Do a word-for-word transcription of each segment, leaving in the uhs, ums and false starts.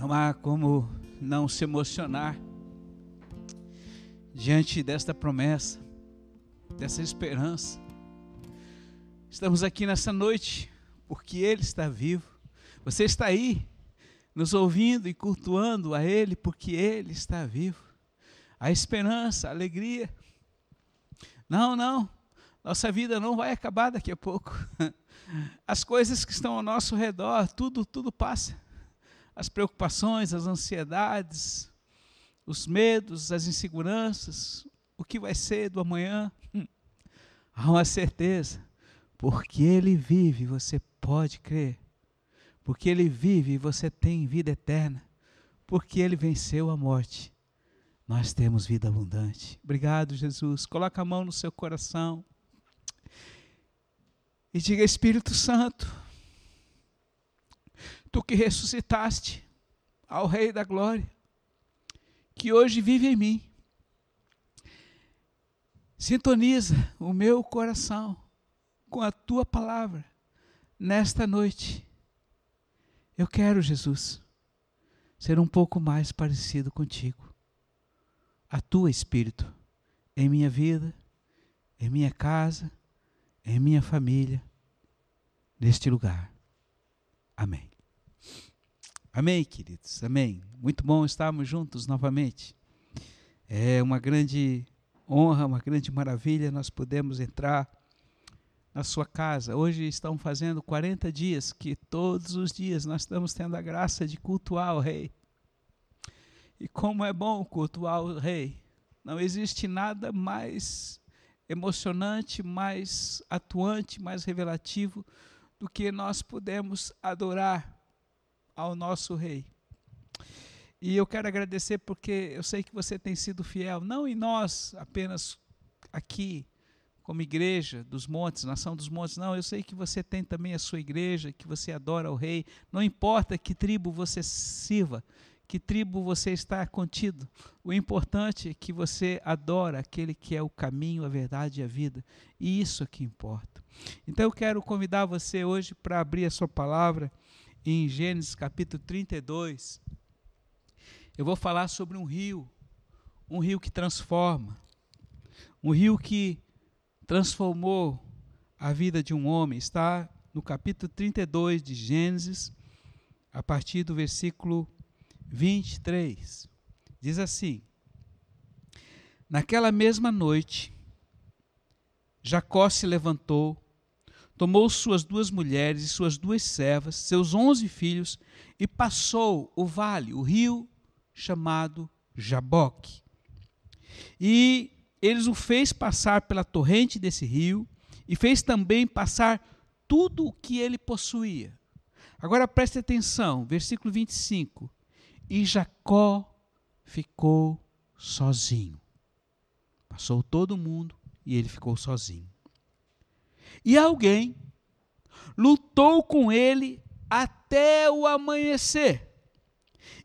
Não há como não se emocionar diante desta promessa, dessa esperança. Estamos aqui nessa noite porque Ele está vivo. Você está aí nos ouvindo e cultuando a Ele porque Ele está vivo. A esperança, a alegria. Não, não, nossa vida não vai acabar daqui a pouco. As coisas que estão ao nosso redor, tudo, tudo passa. As preocupações, as ansiedades, os medos, as inseguranças, o que vai ser do amanhã, hum, há uma certeza, porque Ele vive, você pode crer, porque Ele vive, você tem vida eterna, porque Ele venceu a morte, nós temos vida abundante. Obrigado, Jesus. Coloca a mão no seu coração e diga: Espírito Santo, Tu que ressuscitaste ao Rei da Glória, que hoje vive em mim, sintoniza o meu coração com a Tua palavra nesta noite. Eu quero, Jesus, ser um pouco mais parecido contigo. Atua, Espírito, em minha vida, em minha casa, em minha família, neste lugar. Amém. Amém, queridos, amém. Muito bom estarmos juntos novamente. É uma grande honra, uma grande maravilha nós podemos entrar na sua casa. Hoje estão fazendo quarenta dias que todos os dias nós estamos tendo a graça de cultuar o Rei. E como é bom cultuar o Rei. Não existe nada mais emocionante, mais atuante, mais revelativo do que nós podemos adorar ao nosso Rei. E eu quero agradecer porque eu sei que você tem sido fiel, não em nós, apenas aqui, como Igreja dos Montes, Nação dos Montes, não, eu sei que você tem também a sua igreja, que você adora o Rei, não importa que tribo você sirva, que tribo você está contido, o importante é que você adora aquele que é o caminho, a verdade e a vida, e isso é que importa. Então eu quero convidar você hoje para abrir a sua palavra em Gênesis capítulo trinta e dois, eu vou falar sobre um rio, um rio que transforma, um rio que transformou a vida de um homem. Está no capítulo trinta e dois de Gênesis, a partir do versículo vinte e três. Diz assim: naquela mesma noite, Jacó se levantou, tomou suas duas mulheres e suas duas servas, seus onze filhos, e passou o vale, o rio chamado Jaboque. E eles o fez passar pela torrente desse rio, e fez também passar tudo o que ele possuía. Agora preste atenção, versículo vinte e cinco. E Jacó ficou sozinho. Passou todo mundo e ele ficou sozinho. E alguém lutou com ele até o amanhecer.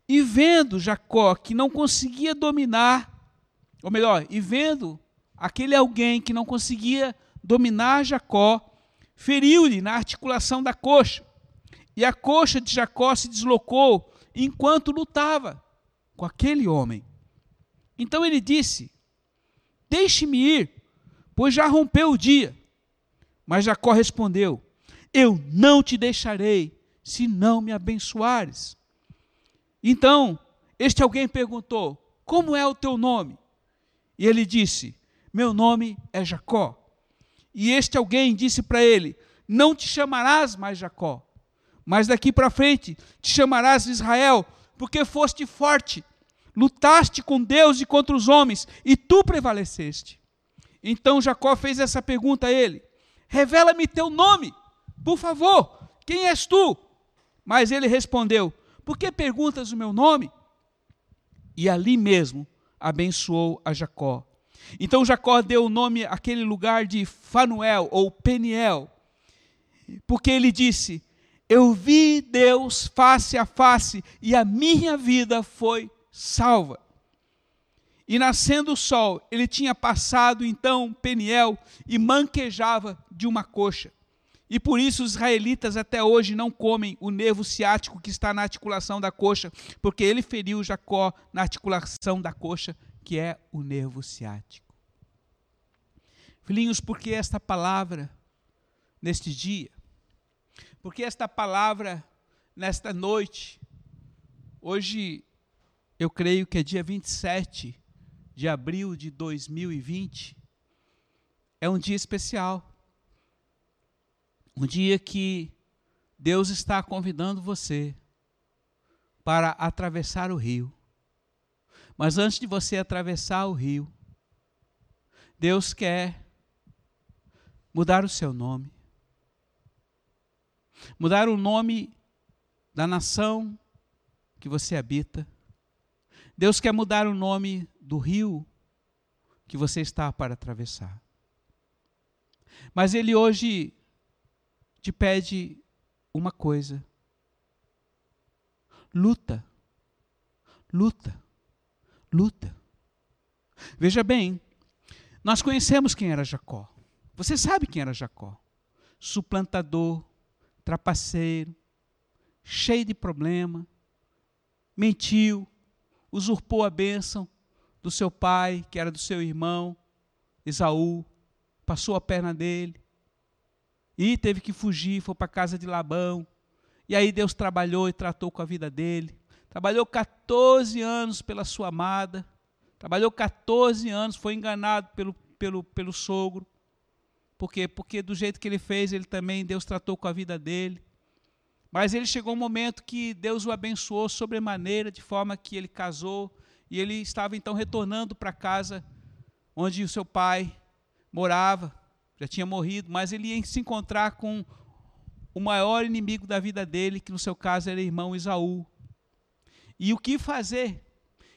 E vendo Jacó que não conseguia dominar, ou melhor, e vendo aquele alguém que não conseguia dominar Jacó, feriu-lhe na articulação da coxa. E a coxa de Jacó se deslocou enquanto lutava com aquele homem. Então ele disse: deixe-me ir, pois já rompeu o dia. Mas Jacó respondeu: eu não te deixarei, se não me abençoares. Então, este alguém perguntou: como é o teu nome? E ele disse: meu nome é Jacó. E este alguém disse para ele: não te chamarás mais Jacó, mas daqui para frente te chamarás Israel, porque foste forte, lutaste com Deus e contra os homens, e tu prevaleceste. Então Jacó fez essa pergunta a ele: revela-me teu nome, por favor, quem és tu? Mas ele respondeu: por que perguntas o meu nome? E ali mesmo abençoou a Jacó. Então Jacó deu o nome àquele lugar de Fanuel, ou Peniel, porque ele disse: eu vi Deus face a face, e a minha vida foi salva. E nascendo o sol, ele tinha passado então Peniel e manquejava de uma coxa. E por isso os israelitas até hoje não comem o nervo ciático que está na articulação da coxa, porque ele feriu Jacó na articulação da coxa, que é o nervo ciático. Filhinhos, por que esta palavra neste dia? Por que esta palavra nesta noite? Hoje, eu creio que é dia vinte e sete de abril de dois mil e vinte. É um dia especial. Um dia que Deus está convidando você para atravessar o rio. Mas antes de você atravessar o rio, Deus quer mudar o seu nome. Mudar o nome da nação que você habita. Deus quer mudar o nome do rio que você está para atravessar. Mas Ele hoje te pede uma coisa. Luta, luta, luta. Veja bem, nós conhecemos quem era Jacó. Você sabe quem era Jacó. Suplantador, trapaceiro, cheio de problema, mentiu, usurpou a bênção do seu pai, que era do seu irmão, Esaú, passou a perna dele, e teve que fugir, foi para a casa de Labão, e aí Deus trabalhou e tratou com a vida dele, trabalhou quatorze anos pela sua amada, trabalhou quatorze anos, foi enganado pelo, pelo, pelo sogro. Por quê? Porque do jeito que ele fez, ele também, Deus tratou com a vida dele. Mas ele chegou um momento que Deus o abençoou sobremaneira, de forma que ele casou, e ele estava então retornando para casa onde o seu pai morava, já tinha morrido, mas ele ia se encontrar com o maior inimigo da vida dele, que no seu caso era o irmão Esaú. E o que fazer?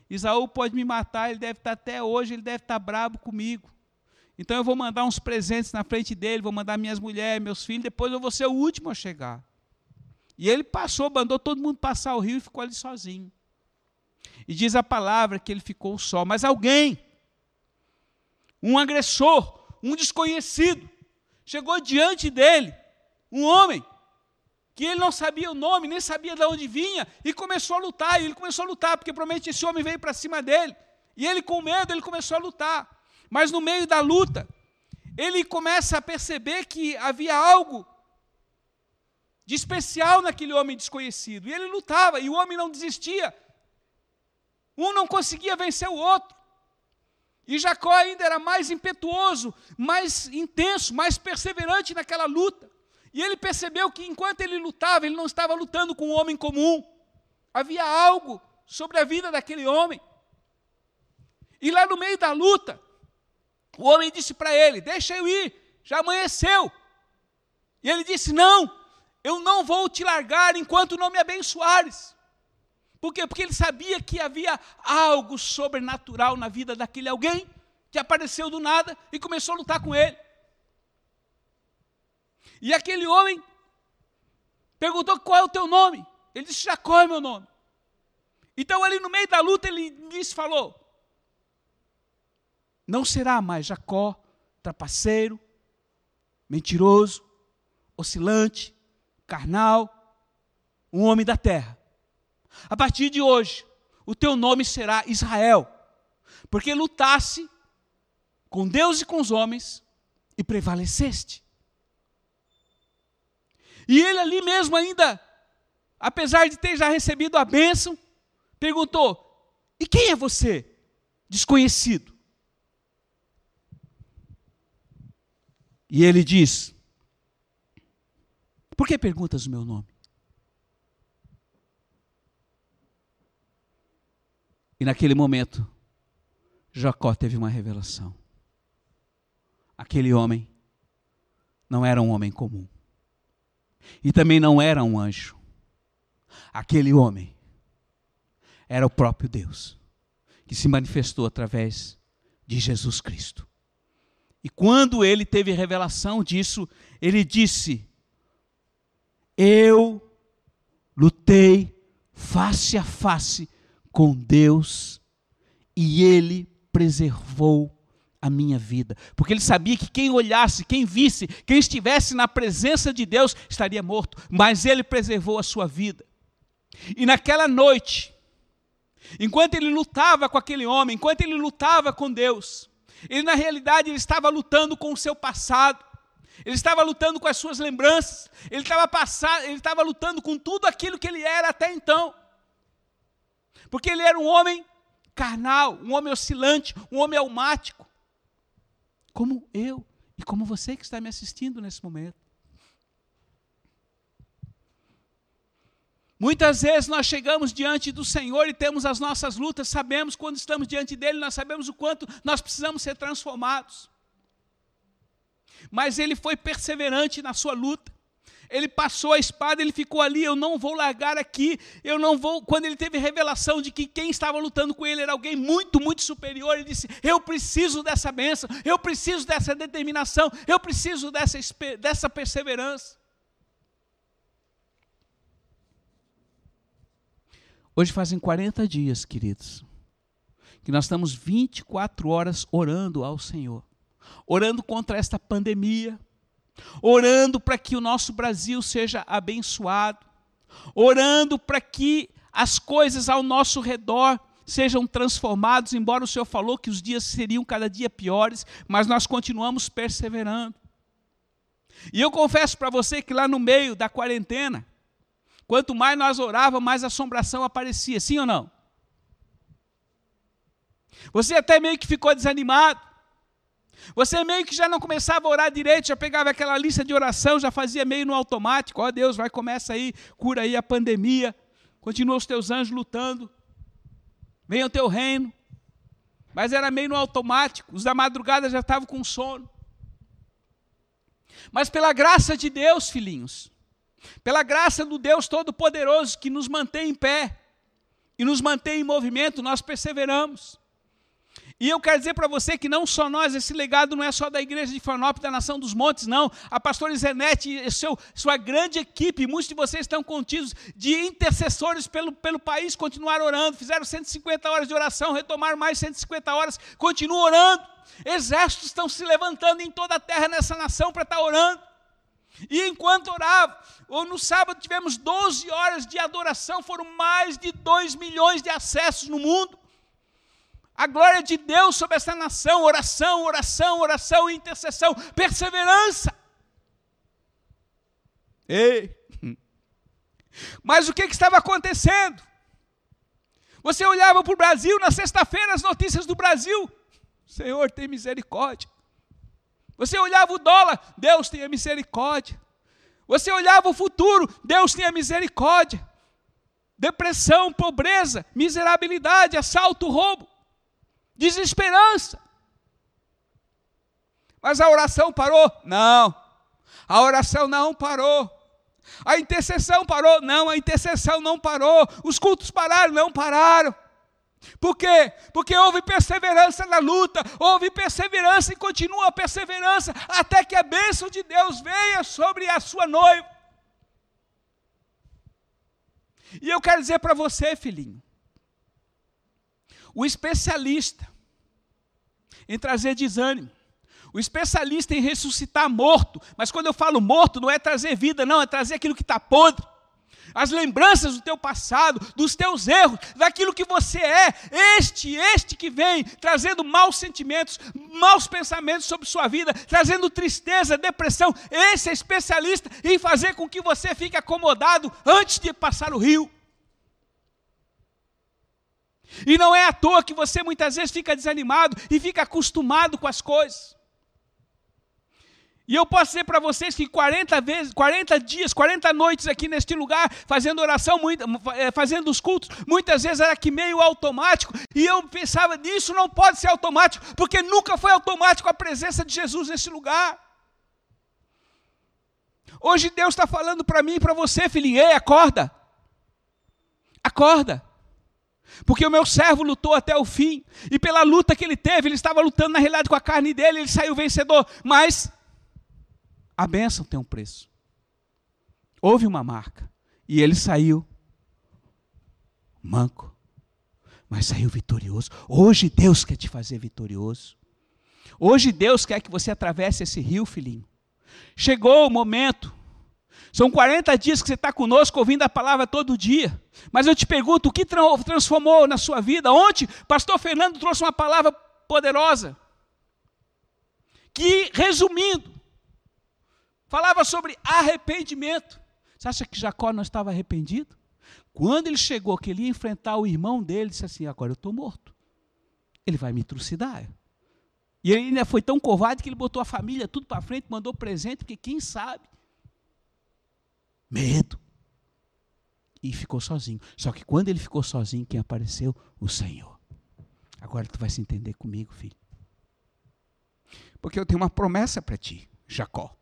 Esaú pode me matar, ele deve estar até hoje, ele deve estar brabo comigo. Então eu vou mandar uns presentes na frente dele, vou mandar minhas mulheres, meus filhos, depois eu vou ser o último a chegar. E ele passou, mandou todo mundo passar o rio e ficou ali sozinho. E diz a palavra que ele ficou só. Mas alguém, um agressor, um desconhecido, chegou diante dele, um homem, que ele não sabia o nome, nem sabia de onde vinha, e começou a lutar. E ele começou a lutar, porque provavelmente esse homem veio para cima dele. E ele, com medo, ele começou a lutar. Mas no meio da luta, ele começa a perceber que havia algo de especial naquele homem desconhecido. E ele lutava, e o homem não desistia. Um não conseguia vencer o outro. E Jacó ainda era mais impetuoso, mais intenso, mais perseverante naquela luta. E ele percebeu que enquanto ele lutava, ele não estava lutando com um homem comum. Havia algo sobre a vida daquele homem. E lá no meio da luta, o homem disse para ele: deixa eu ir, já amanheceu. E ele disse: não. Eu não vou te largar enquanto não me abençoares. Por quê? Porque ele sabia que havia algo sobrenatural na vida daquele alguém que apareceu do nada e começou a lutar com ele. E aquele homem perguntou: qual é o teu nome? Ele disse: Jacó é meu nome. Então ali no meio da luta ele disse, falou: não será mais Jacó, trapaceiro, mentiroso, oscilante, carnal, um homem da terra. A partir de hoje, o teu nome será Israel, porque lutaste com Deus e com os homens e prevaleceste. E ele ali mesmo ainda, apesar de ter já recebido a bênção, perguntou: e quem é você, desconhecido? E ele diz: por que perguntas o meu nome? E naquele momento, Jacó teve uma revelação. Aquele homem não era um homem comum. E também não era um anjo. Aquele homem era o próprio Deus, que se manifestou através de Jesus Cristo. E quando ele teve revelação disso, ele disse: eu lutei face a face com Deus e Ele preservou a minha vida. Porque ele sabia que quem olhasse, quem visse, quem estivesse na presença de Deus estaria morto. Mas ele preservou a sua vida. E naquela noite, enquanto ele lutava com aquele homem, enquanto ele lutava com Deus, ele na realidade ele estava lutando com o seu passado. Ele estava lutando com as suas lembranças. Ele estava, passado, ele estava lutando com tudo aquilo que ele era até então. Porque ele era um homem carnal, um homem oscilante, um homem almático. Como eu e como você que está me assistindo nesse momento. Muitas vezes nós chegamos diante do Senhor e temos as nossas lutas, sabemos quando estamos diante dele, nós sabemos o quanto nós precisamos ser transformados. Mas ele foi perseverante na sua luta. Ele passou a espada, ele ficou ali, eu não vou largar aqui, eu não vou... Quando ele teve revelação de que quem estava lutando com ele era alguém muito, muito superior, ele disse, eu preciso dessa bênção, eu preciso dessa determinação, eu preciso dessa, dessa perseverança. Hoje fazem quarenta dias, queridos, que nós estamos vinte e quatro horas orando ao Senhor, orando contra esta pandemia, orando para que o nosso Brasil seja abençoado, orando para que as coisas ao nosso redor sejam transformadas, embora o Senhor falou que os dias seriam cada dia piores, mas nós continuamos perseverando. E eu confesso para você que lá no meio da quarentena, quanto mais nós orávamos, mais assombração aparecia, sim ou não? Você até meio que ficou desanimado, você meio que já não começava a orar direito, já pegava aquela lista de oração, já fazia meio no automático, ó oh, Deus, vai, começa aí, cura aí a pandemia, continua os teus anjos lutando, venha o teu reino, mas era meio no automático, os da madrugada já estavam com sono. Mas pela graça de Deus, filhinhos, pela graça do Deus Todo-Poderoso que nos mantém em pé e nos mantém em movimento, nós perseveramos. E eu quero dizer para você que não só nós, esse legado não é só da igreja de Florianópolis, da Nação dos Montes, não. A pastora Zenete e seu, sua grande equipe, muitos de vocês estão contidos de intercessores pelo, pelo país, continuaram orando, fizeram cento e cinquenta horas de oração, retomaram mais cento e cinquenta horas, continuam orando. Exércitos estão se levantando em toda a terra nessa nação para estar orando. E enquanto orava, ou no sábado tivemos doze horas de adoração, foram mais de dois milhões de acessos no mundo. A glória de Deus sobre essa nação, oração, oração, oração, intercessão, perseverança. Ei. Mas o que, que estava acontecendo? Você olhava para o Brasil, na sexta-feira as notícias do Brasil, Senhor tem misericórdia. Você olhava o dólar, Deus tenha misericórdia. Você olhava o futuro, Deus tenha misericórdia. Depressão, pobreza, miserabilidade, assalto, roubo. Desesperança. Mas a oração parou? Não. A oração não parou. A intercessão parou? Não, a intercessão não parou. Os cultos pararam? Não pararam. Por quê? Porque houve perseverança na luta, houve perseverança e continua a perseverança até que a bênção de Deus venha sobre a sua noiva. E eu quero dizer para você, filhinho, o especialista em trazer desânimo, o especialista em ressuscitar morto, mas quando eu falo morto não é trazer vida, não, é trazer aquilo que está podre, as lembranças do teu passado, dos teus erros, daquilo que você é, este, este que vem trazendo maus sentimentos, maus pensamentos sobre sua vida, trazendo tristeza, depressão, esse é especialista em fazer com que você fique acomodado antes de passar o rio. E não é à toa que você muitas vezes fica desanimado e fica acostumado com as coisas. E eu posso dizer para vocês que quarenta vezes, quarenta dias, quarenta noites aqui neste lugar, fazendo oração, fazendo os cultos, muitas vezes era que meio automático, e eu pensava, isso não pode ser automático, porque nunca foi automático a presença de Jesus nesse lugar. Hoje Deus está falando para mim e para você, filhinho, ei, acorda, acorda. Porque o meu servo lutou até o fim, e pela luta que ele teve, ele estava lutando na realidade com a carne dele, ele saiu vencedor, mas a bênção tem um preço, houve uma marca, e ele saiu manco, mas saiu vitorioso. Hoje Deus quer te fazer vitorioso, Hoje Deus quer que você atravesse esse rio, filhinho. Chegou o momento. São quarenta dias que você está conosco, ouvindo a palavra todo dia. Mas eu te pergunto, o que tra- transformou na sua vida? Ontem, pastor Fernando trouxe uma palavra poderosa. Que, resumindo, falava sobre arrependimento. Você acha que Jacó não estava arrependido? Quando ele chegou, que ele ia enfrentar o irmão dele, ele disse assim, agora eu estou morto. Ele vai me trucidar. E ele ainda foi tão covarde que ele botou a família tudo para frente, mandou presente, porque quem sabe... medo, e ficou sozinho. Só que quando ele ficou sozinho, quem apareceu? O Senhor. Agora tu vai se entender comigo, filho, porque eu tenho uma promessa para ti, Jacó.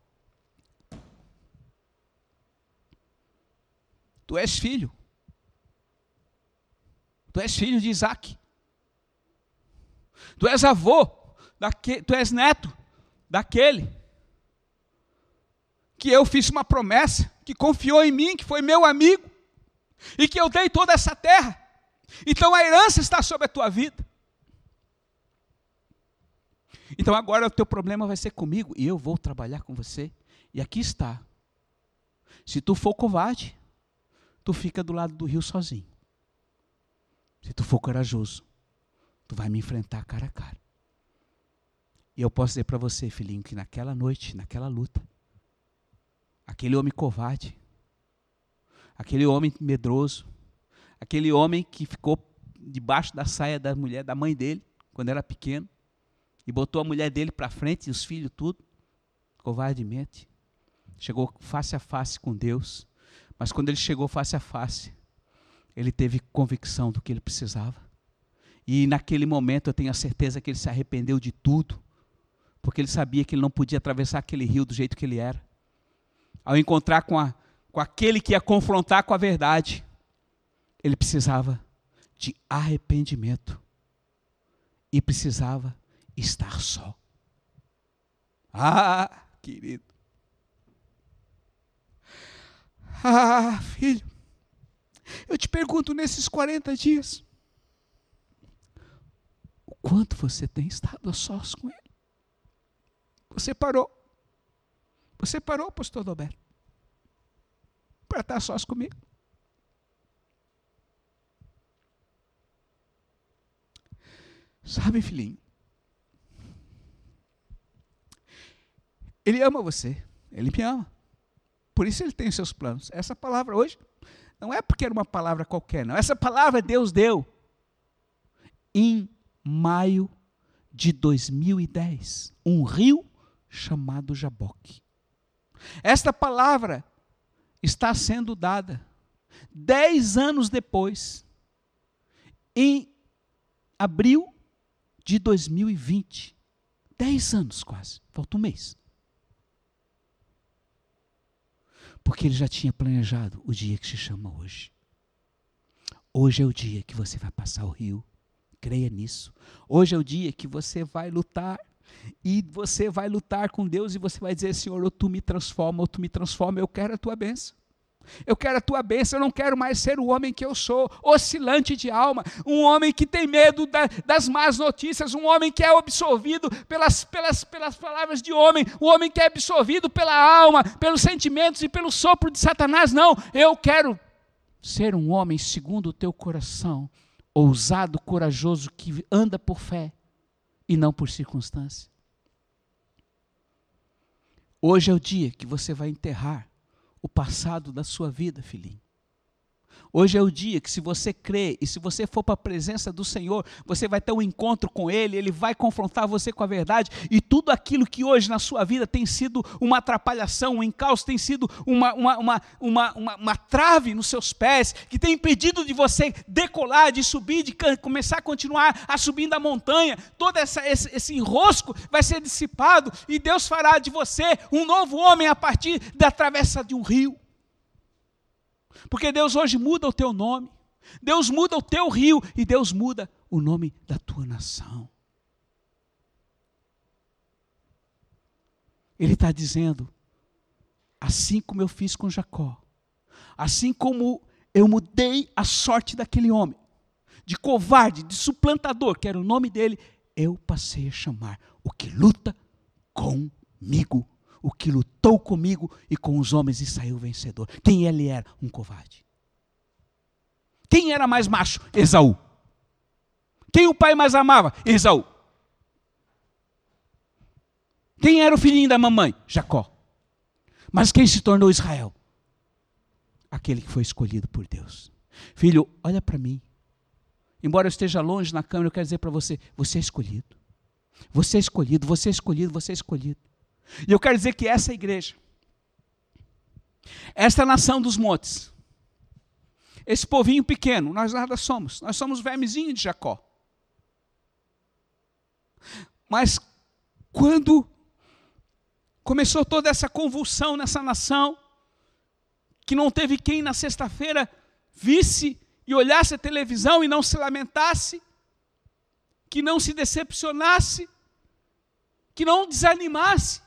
Tu és filho, tu és filho de Isaac, tu és avô, daque, tu és neto daquele que eu fiz uma promessa, que confiou em mim, que foi meu amigo, e que eu dei toda essa terra. Então a herança está sobre a tua vida. Então agora o teu problema vai ser comigo, e eu vou trabalhar com você. E aqui está. Se tu for covarde, tu fica do lado do rio sozinho. Se tu for corajoso, tu vai me enfrentar cara a cara. E eu posso dizer para você, filhinho, que naquela noite, naquela luta, aquele homem covarde, aquele homem medroso, aquele homem que ficou debaixo da saia da mulher, da mãe dele, quando era pequeno, e botou a mulher dele para frente, e os filhos tudo, covardemente, chegou face a face com Deus, mas quando ele chegou face a face, ele teve convicção do que ele precisava, e naquele momento eu tenho a certeza que ele se arrependeu de tudo, porque ele sabia que ele não podia atravessar aquele rio do jeito que ele era. Ao encontrar com, a, com aquele que ia confrontar com a verdade, ele precisava de arrependimento e precisava estar só. Ah, querido. Ah, filho. Eu te pergunto, nesses quarenta dias, o quanto você tem estado a sós com ele? Você parou. Você parou, pastor Adalberto, para estar sós comigo? Sabe, filhinho, ele ama você, ele me ama, por isso ele tem os seus planos. Essa palavra hoje não é porque era uma palavra qualquer, não. Essa palavra Deus deu em maio de dois mil e dez, um rio chamado Jaboque. Esta palavra está sendo dada dez anos depois, em abril de dois mil e vinte. Dez anos quase, falta um mês. Porque ele já tinha planejado o dia que se chama hoje. Hoje é o dia que você vai passar o rio, creia nisso. Hoje é o dia que você vai lutar. E você vai lutar com Deus e você vai dizer, Senhor, ou tu me transforma, ou tu me transforma, eu quero a tua bênção. Eu quero a tua bênção, eu não quero mais ser o homem que eu sou, oscilante de alma, um homem que tem medo da, das más notícias, um homem que é absorvido pelas, pelas, pelas palavras de homem, um homem que é absorvido pela alma, pelos sentimentos e pelo sopro de Satanás. Não, eu quero ser um homem segundo o teu coração, ousado, corajoso, que anda por fé e não por circunstância. Hoje é o dia que você vai enterrar o passado da sua vida, filhinho. Hoje é o dia que, se você crer e se você for para a presença do Senhor, você vai ter um encontro com Ele, Ele vai confrontar você com a verdade, e tudo aquilo que hoje na sua vida tem sido uma atrapalhação, um encalço, tem sido uma, uma, uma, uma, uma, uma trave nos seus pés, que tem impedido de você decolar, de subir, de começar a continuar a subir da montanha, todo essa, esse, esse enrosco vai ser dissipado, e Deus fará de você um novo homem a partir da travessa de um rio. Porque Deus hoje muda o teu nome, Deus muda o teu rio e Deus muda o nome da tua nação. Ele está dizendo, assim como eu fiz com Jacó, assim como eu mudei a sorte daquele homem, de covarde, de suplantador, que era o nome dele, eu passei a chamar o que luta comigo, o que lutou comigo e com os homens e saiu vencedor. Quem ele era? Um covarde. Quem era mais macho? Esaú. Quem o pai mais amava? Esaú. Quem era o filhinho da mamãe? Jacó. Mas quem se tornou Israel? Aquele que foi escolhido por Deus. Filho, olha para mim. Embora eu esteja longe na câmera, eu quero dizer para você, você é escolhido. Você é escolhido, você é escolhido, você é escolhido. E eu quero dizer que essa igreja, esta nação dos montes, esse povinho pequeno, nós nada somos. Nós somos vermezinho de Jacó. Mas quando começou toda essa convulsão nessa nação, que não teve quem na sexta-feira visse e olhasse a televisão e não se lamentasse, que não se decepcionasse, que não desanimasse.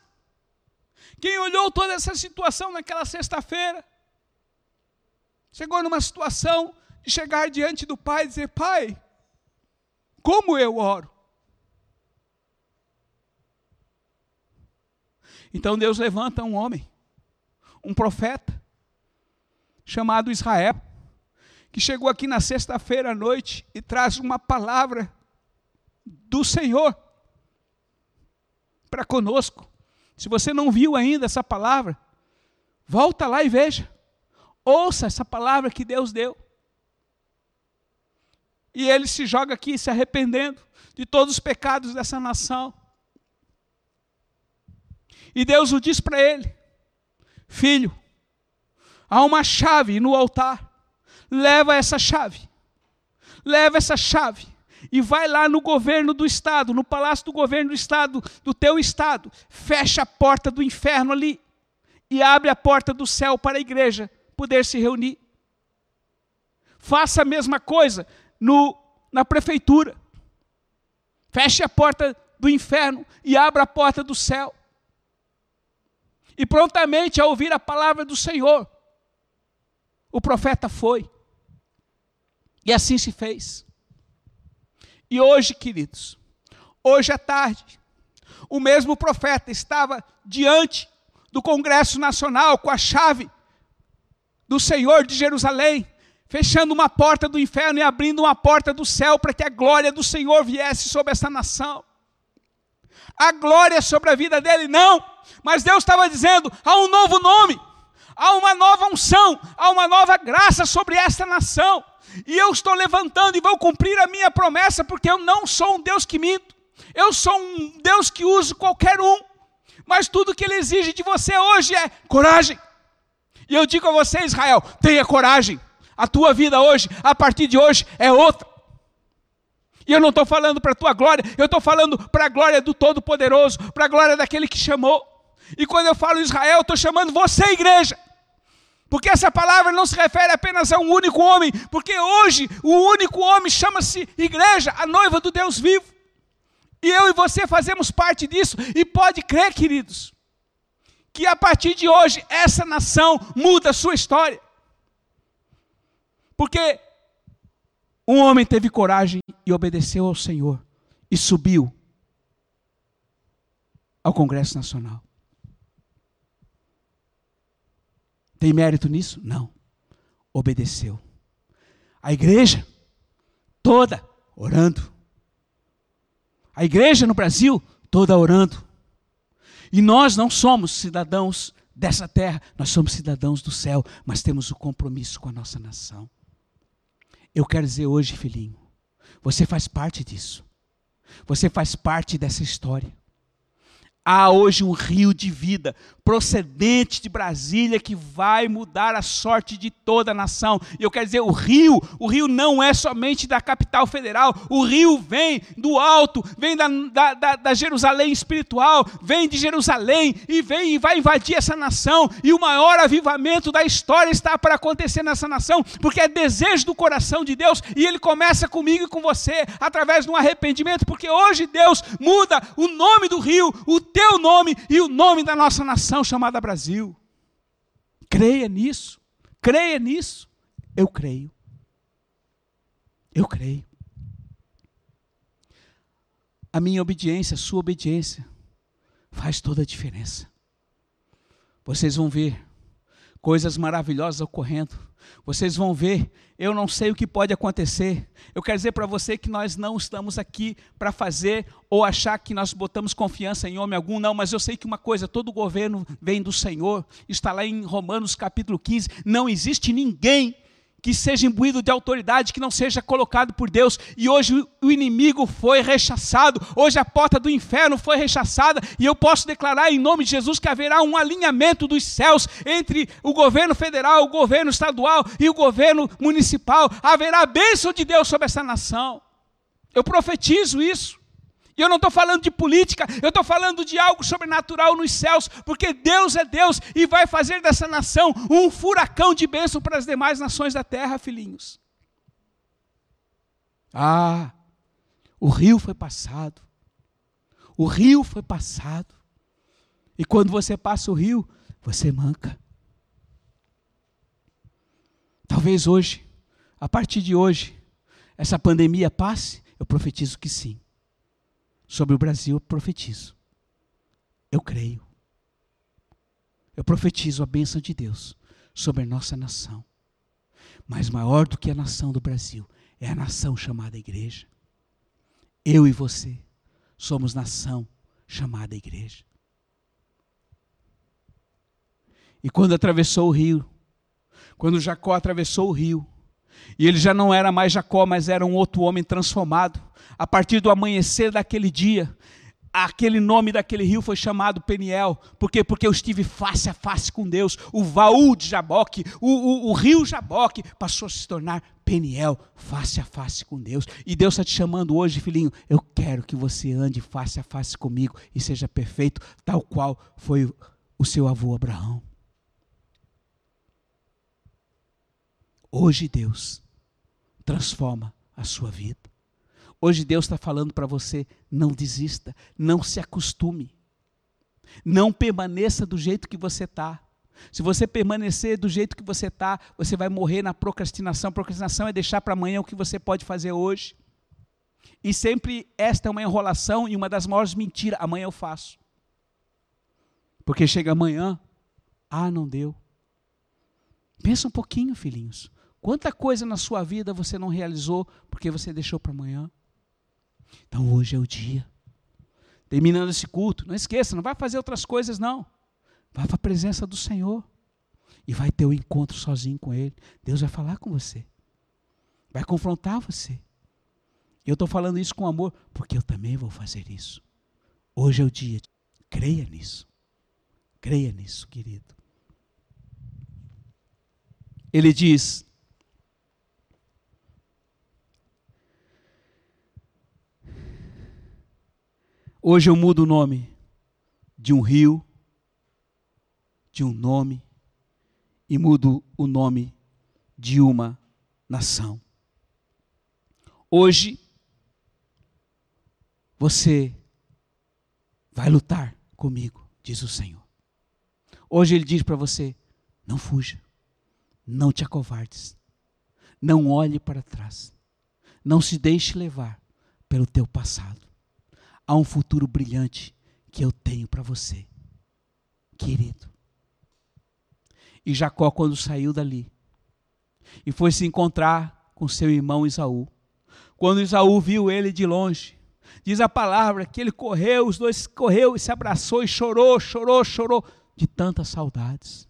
Quem olhou toda essa situação naquela sexta-feira, chegou numa situação de chegar diante do Pai e dizer, Pai, como eu oro? Então Deus levanta um homem, um profeta, chamado Israel, que chegou aqui na sexta-feira à noite e traz uma palavra do Senhor para conosco. Se você não viu ainda essa palavra, volta lá e veja. Ouça essa palavra que Deus deu. E ele se joga aqui se arrependendo de todos os pecados dessa nação. E Deus o diz para ele, filho, há uma chave no altar, leva essa chave, leva essa chave e vai lá no governo do estado, no palácio do governo do estado, do teu estado, fecha a porta do inferno ali e abre a porta do céu para a igreja poder se reunir. Faça a mesma coisa no, na prefeitura, feche a porta do inferno e abra a porta do céu. E prontamente, ao ouvir a palavra do Senhor, o profeta foi. E assim se fez. E hoje, queridos, hoje à tarde, o mesmo profeta estava diante do Congresso Nacional com a chave do Senhor de Jerusalém, fechando uma porta do inferno e abrindo uma porta do céu para que a glória do Senhor viesse sobre essa nação. A glória sobre a vida dele, não. Mas Deus estava dizendo, há um novo nome, há uma nova unção, há uma nova graça sobre esta nação. E eu estou levantando e vou cumprir a minha promessa, porque eu não sou um Deus que minto. Eu sou um Deus que uso qualquer um. Mas tudo que ele exige de você hoje é coragem. E eu digo a você, Israel, tenha coragem. A tua vida hoje, a partir de hoje, é outra. E eu não estou falando para a tua glória, eu estou falando para a glória do Todo-Poderoso, para a glória daquele que chamou. E quando eu falo Israel, eu estou chamando você, igreja. Porque essa palavra não se refere apenas a um único homem. Porque hoje, o único homem chama-se igreja, a noiva do Deus vivo. E eu e você fazemos parte disso. E pode crer, queridos, que a partir de hoje, essa nação muda a sua história. Porque um homem teve coragem e obedeceu ao Senhor. E subiu ao Congresso Nacional. Tem mérito nisso? Não. Obedeceu. A igreja toda orando. A igreja no Brasil toda orando. E nós não somos cidadãos dessa terra, nós somos cidadãos do céu, mas temos o compromisso com a nossa nação. Eu quero dizer hoje, filhinho, você faz parte disso. Você faz parte dessa história. Há hoje um rio de vida procedente de Brasília que vai mudar a sorte de toda a nação. E eu quero dizer, o rio, o rio não é somente da capital federal. O rio vem do alto, vem da, da, da, da Jerusalém espiritual, vem de Jerusalém e vem e vai invadir essa nação. E o maior avivamento da história está para acontecer nessa nação, porque é desejo do coração de Deus e ele começa comigo e com você, através de um arrependimento, porque hoje Deus muda o nome do rio, o teu nome e o nome da nossa nação chamada Brasil. Creia nisso, creia nisso. Eu creio, eu creio. a minha obediência, a sua obediência, faz toda a diferença. Vocês vão ver coisas maravilhosas ocorrendo, vocês vão ver, eu não sei o que pode acontecer. Eu quero dizer para você que nós não estamos aqui para fazer ou achar que nós botamos confiança em homem algum, não, mas eu sei que uma coisa, todo governo vem do Senhor, está lá em Romanos capítulo quinze, não existe ninguém que seja imbuído de autoridade, que não seja colocado por Deus, e hoje o inimigo foi rechaçado, hoje a porta do inferno foi rechaçada, e eu posso declarar em nome de Jesus que haverá um alinhamento dos céus entre o governo federal, o governo estadual e o governo municipal, haverá a bênção de Deus sobre essa nação, eu profetizo isso, e eu não estou falando de política, eu estou falando de algo sobrenatural nos céus, porque Deus é Deus e vai fazer dessa nação um furacão de bênção para as demais nações da terra, filhinhos. Ah, o rio foi passado, o rio foi passado, e quando você passa o rio, você manca. Talvez hoje, a partir de hoje, essa pandemia passe, eu profetizo que sim. Sobre o Brasil, eu profetizo. Eu creio. Eu profetizo a bênção de Deus sobre a nossa nação. Mas maior do que a nação do Brasil é a nação chamada igreja. Eu e você somos nação chamada igreja. E quando atravessou o rio, quando Jacó atravessou o rio, e ele já não era mais Jacó, mas era um outro homem transformado. A partir do amanhecer daquele dia, aquele nome daquele rio foi chamado Peniel. Por quê? Porque eu estive face a face com Deus. O Vaú de Jaboque, o, o, o rio Jaboque passou a se tornar Peniel, face a face com Deus. E Deus está te chamando hoje, filhinho, eu quero que você ande face a face comigo e seja perfeito, tal qual foi o seu avô Abraão. Hoje Deus transforma a sua vida. Hoje Deus está falando para você, não desista, não se acostume. Não permaneça do jeito que você está. Se você permanecer do jeito que você está, você vai morrer na procrastinação. Procrastinação é deixar para amanhã o que você pode fazer hoje. E sempre esta é uma enrolação e uma das maiores mentiras, amanhã eu faço. Porque chega amanhã, ah, não deu. Pensa um pouquinho, filhinhos. Quanta coisa na sua vida você não realizou porque você deixou para amanhã? Então hoje é o dia. Terminando esse culto, não esqueça, não vai fazer outras coisas não. Vai para a presença do Senhor e vai ter o um encontro sozinho com Ele. Deus vai falar com você. Vai confrontar você. Eu estou falando isso com amor porque eu também vou fazer isso. Hoje é o dia. Creia nisso. Creia nisso, querido. Ele diz... Hoje eu mudo o nome de um rio, de um nome, e mudo o nome de uma nação. Hoje, você vai lutar comigo, diz o Senhor. Hoje Ele diz para você, não fuja, não te acovardes, não olhe para trás, não se deixe levar pelo teu passado. Há um futuro brilhante que eu tenho para você, querido. E Jacó, quando saiu dali, e foi se encontrar com seu irmão Esaú, quando Esaú viu ele de longe, diz a palavra que ele correu, os dois correu e se abraçou e chorou, chorou, chorou, de tantas saudades.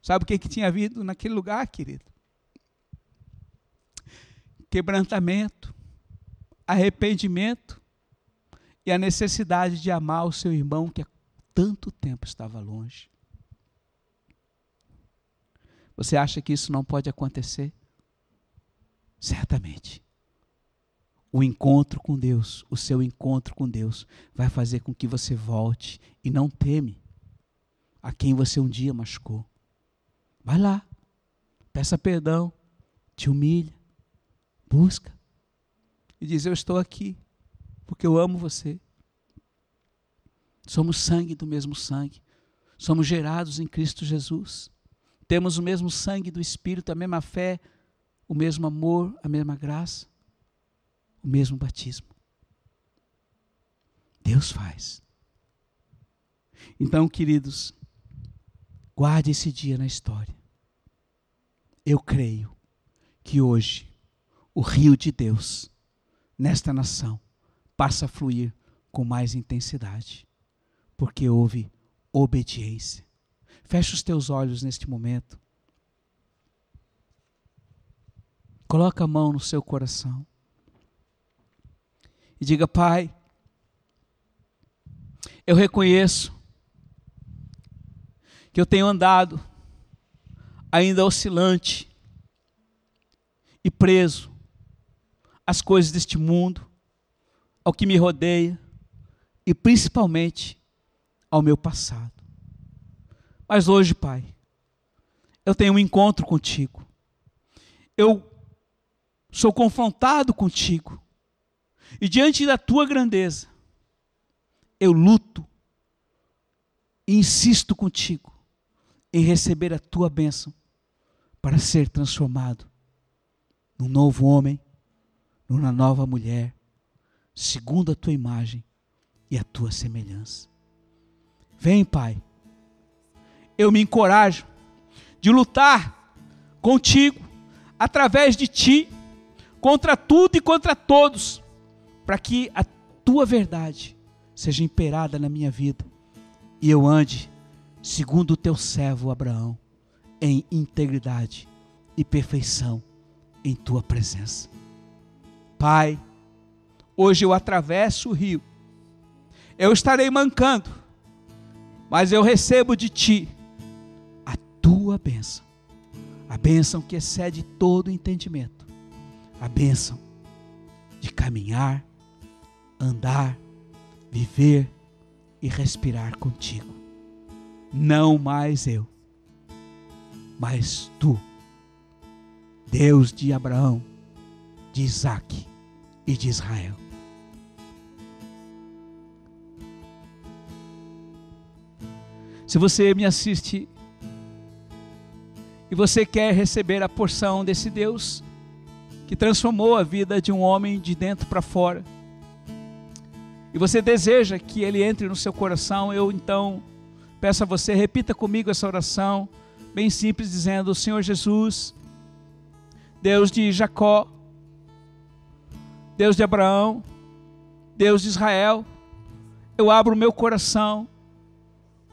Sabe o que, que tinha havido naquele lugar, querido? Quebrantamento, arrependimento, e a necessidade de amar o seu irmão que há tanto tempo estava longe. Você acha que isso não pode acontecer? Certamente. O encontro com Deus, o seu encontro com Deus, vai fazer com que você volte e não teme a quem você um dia machucou. Vai lá, peça perdão, te humilha, busca e diz, eu estou aqui. Porque eu amo você, somos sangue do mesmo sangue, somos gerados em Cristo Jesus, temos o mesmo sangue do Espírito, a mesma fé, o mesmo amor, a mesma graça, o mesmo batismo. Deus faz. Então, queridos, guarde esse dia na história. Eu creio que hoje o rio de Deus, nesta nação, passa a fluir com mais intensidade, porque houve obediência. Fecha os teus olhos neste momento. Coloca a mão no seu coração e diga: Pai, eu reconheço que eu tenho andado ainda oscilante e preso às coisas deste mundo, ao que me rodeia e principalmente ao meu passado. Mas hoje, Pai, eu tenho um encontro contigo. Eu sou confrontado contigo. E diante da tua grandeza, eu luto e insisto contigo em receber a tua bênção para ser transformado num novo homem, numa nova mulher, segundo a tua imagem e a tua semelhança. Vem, Pai, eu me encorajo de lutar contigo, através de ti, contra tudo e contra todos, para que a tua verdade seja imperada na minha vida e eu ande segundo o teu servo Abraão, em integridade e perfeição em tua presença. Pai, hoje eu atravesso o rio, eu estarei mancando, mas eu recebo de ti a tua bênção, a bênção que excede todo entendimento, a bênção de caminhar, andar, viver e respirar contigo. Não mais eu, mas tu, Deus de Abraão, de Isaque e de Israel. Se você me assiste e você quer receber a porção desse Deus que transformou a vida de um homem de dentro para fora, e você deseja que ele entre no seu coração, eu então peço a você, repita comigo essa oração bem simples, dizendo: Senhor Jesus, Deus de Jacó, Deus de Abraão, Deus de Israel, eu abro o meu coração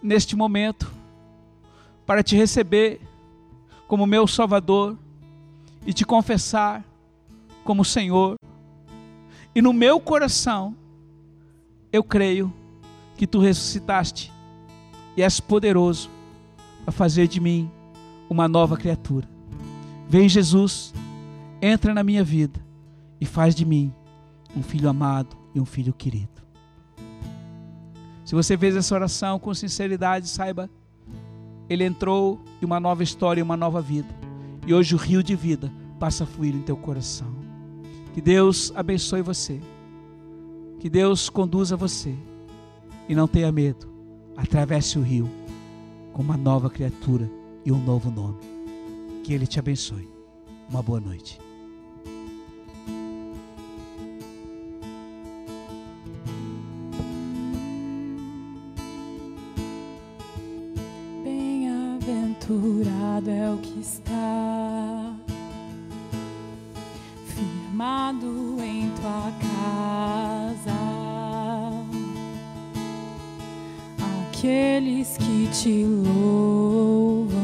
neste momento para te receber como meu Salvador e te confessar como Senhor. E no meu coração eu creio que tu ressuscitaste e és poderoso para fazer de mim uma nova criatura. Vem, Jesus, entra na minha vida e faz de mim um filho amado e um filho querido. Se você fez essa oração com sinceridade, saiba, ele entrou em uma nova história, em uma nova vida. E hoje o rio de vida passa a fluir em teu coração. Que Deus abençoe você. Que Deus conduza você. E não tenha medo. Atravesse o rio com uma nova criatura e um novo nome. Que ele te abençoe. Uma boa noite. Bem-aventurado é o que está firmado em tua casa, aqueles que te louvam,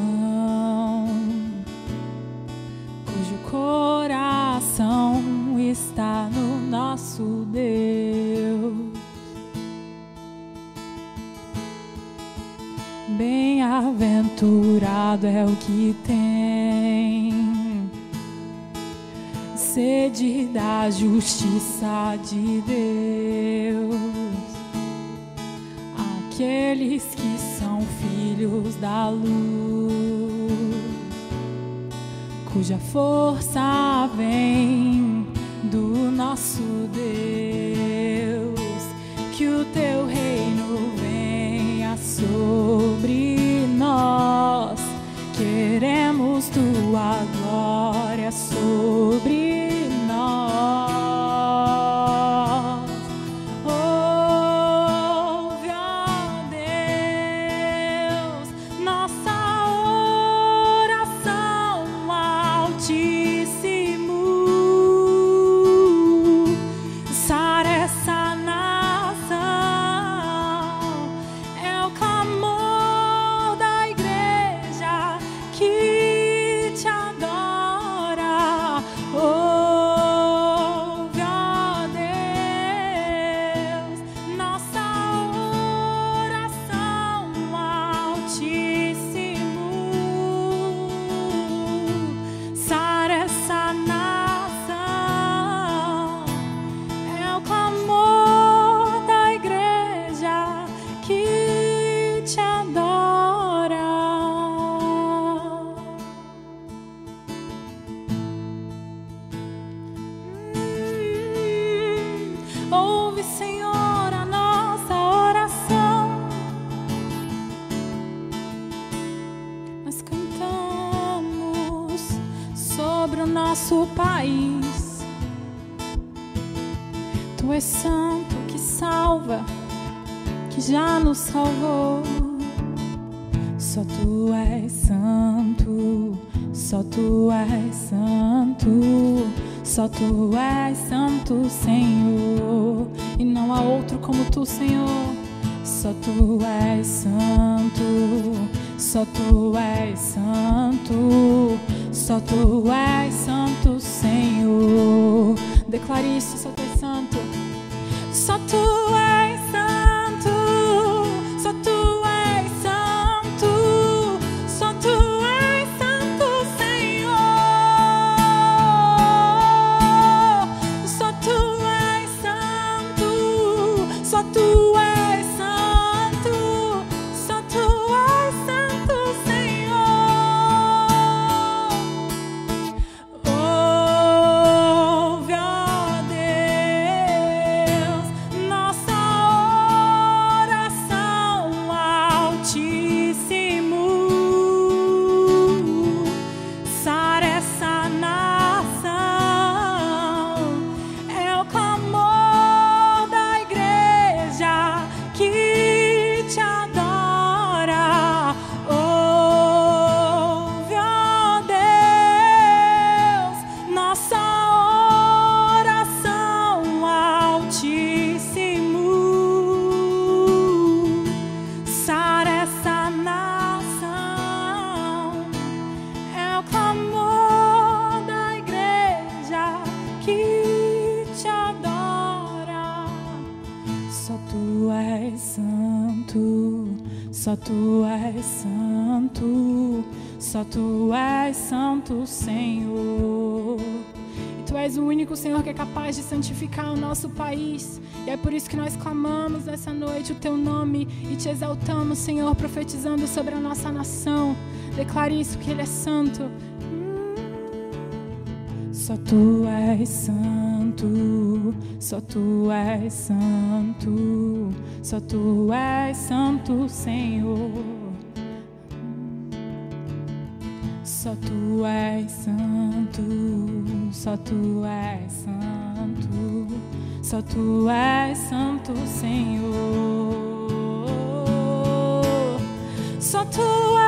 cujo coração está no nosso Deus. Bem-aventurado é o que tem sede da justiça de Deus, aqueles que são filhos da luz, cuja força vem do nosso Deus. Que o teu reino venha sobre nós, queremos tua glória sobre nós. Oh. Ouve, Senhor, a nossa oração. Nós cantamos sobre o nosso país. Tu és santo que salva, que já nos salvou. Só Tu és santo, só Tu és santo, só Tu és santo, Senhor, e não há outro como Tu, Senhor. Só Tu és santo, só Tu és santo, só Tu és santo, Senhor. Declare isso, só Tu és santo, só Tu és santo, só Tu. Só Tu és santo, só Tu és santo, Senhor. E Tu és o único, Senhor, que é capaz de santificar o nosso país. E é por isso que nós clamamos nessa noite o Teu nome e Te exaltamos, Senhor, profetizando sobre a nossa nação. Declare isso, que Ele é santo. Só Tu és santo, só Tu és santo, só Tu és santo, Senhor. Só Tu és santo, só Tu és santo, só Tu és santo, Senhor. Só Tu és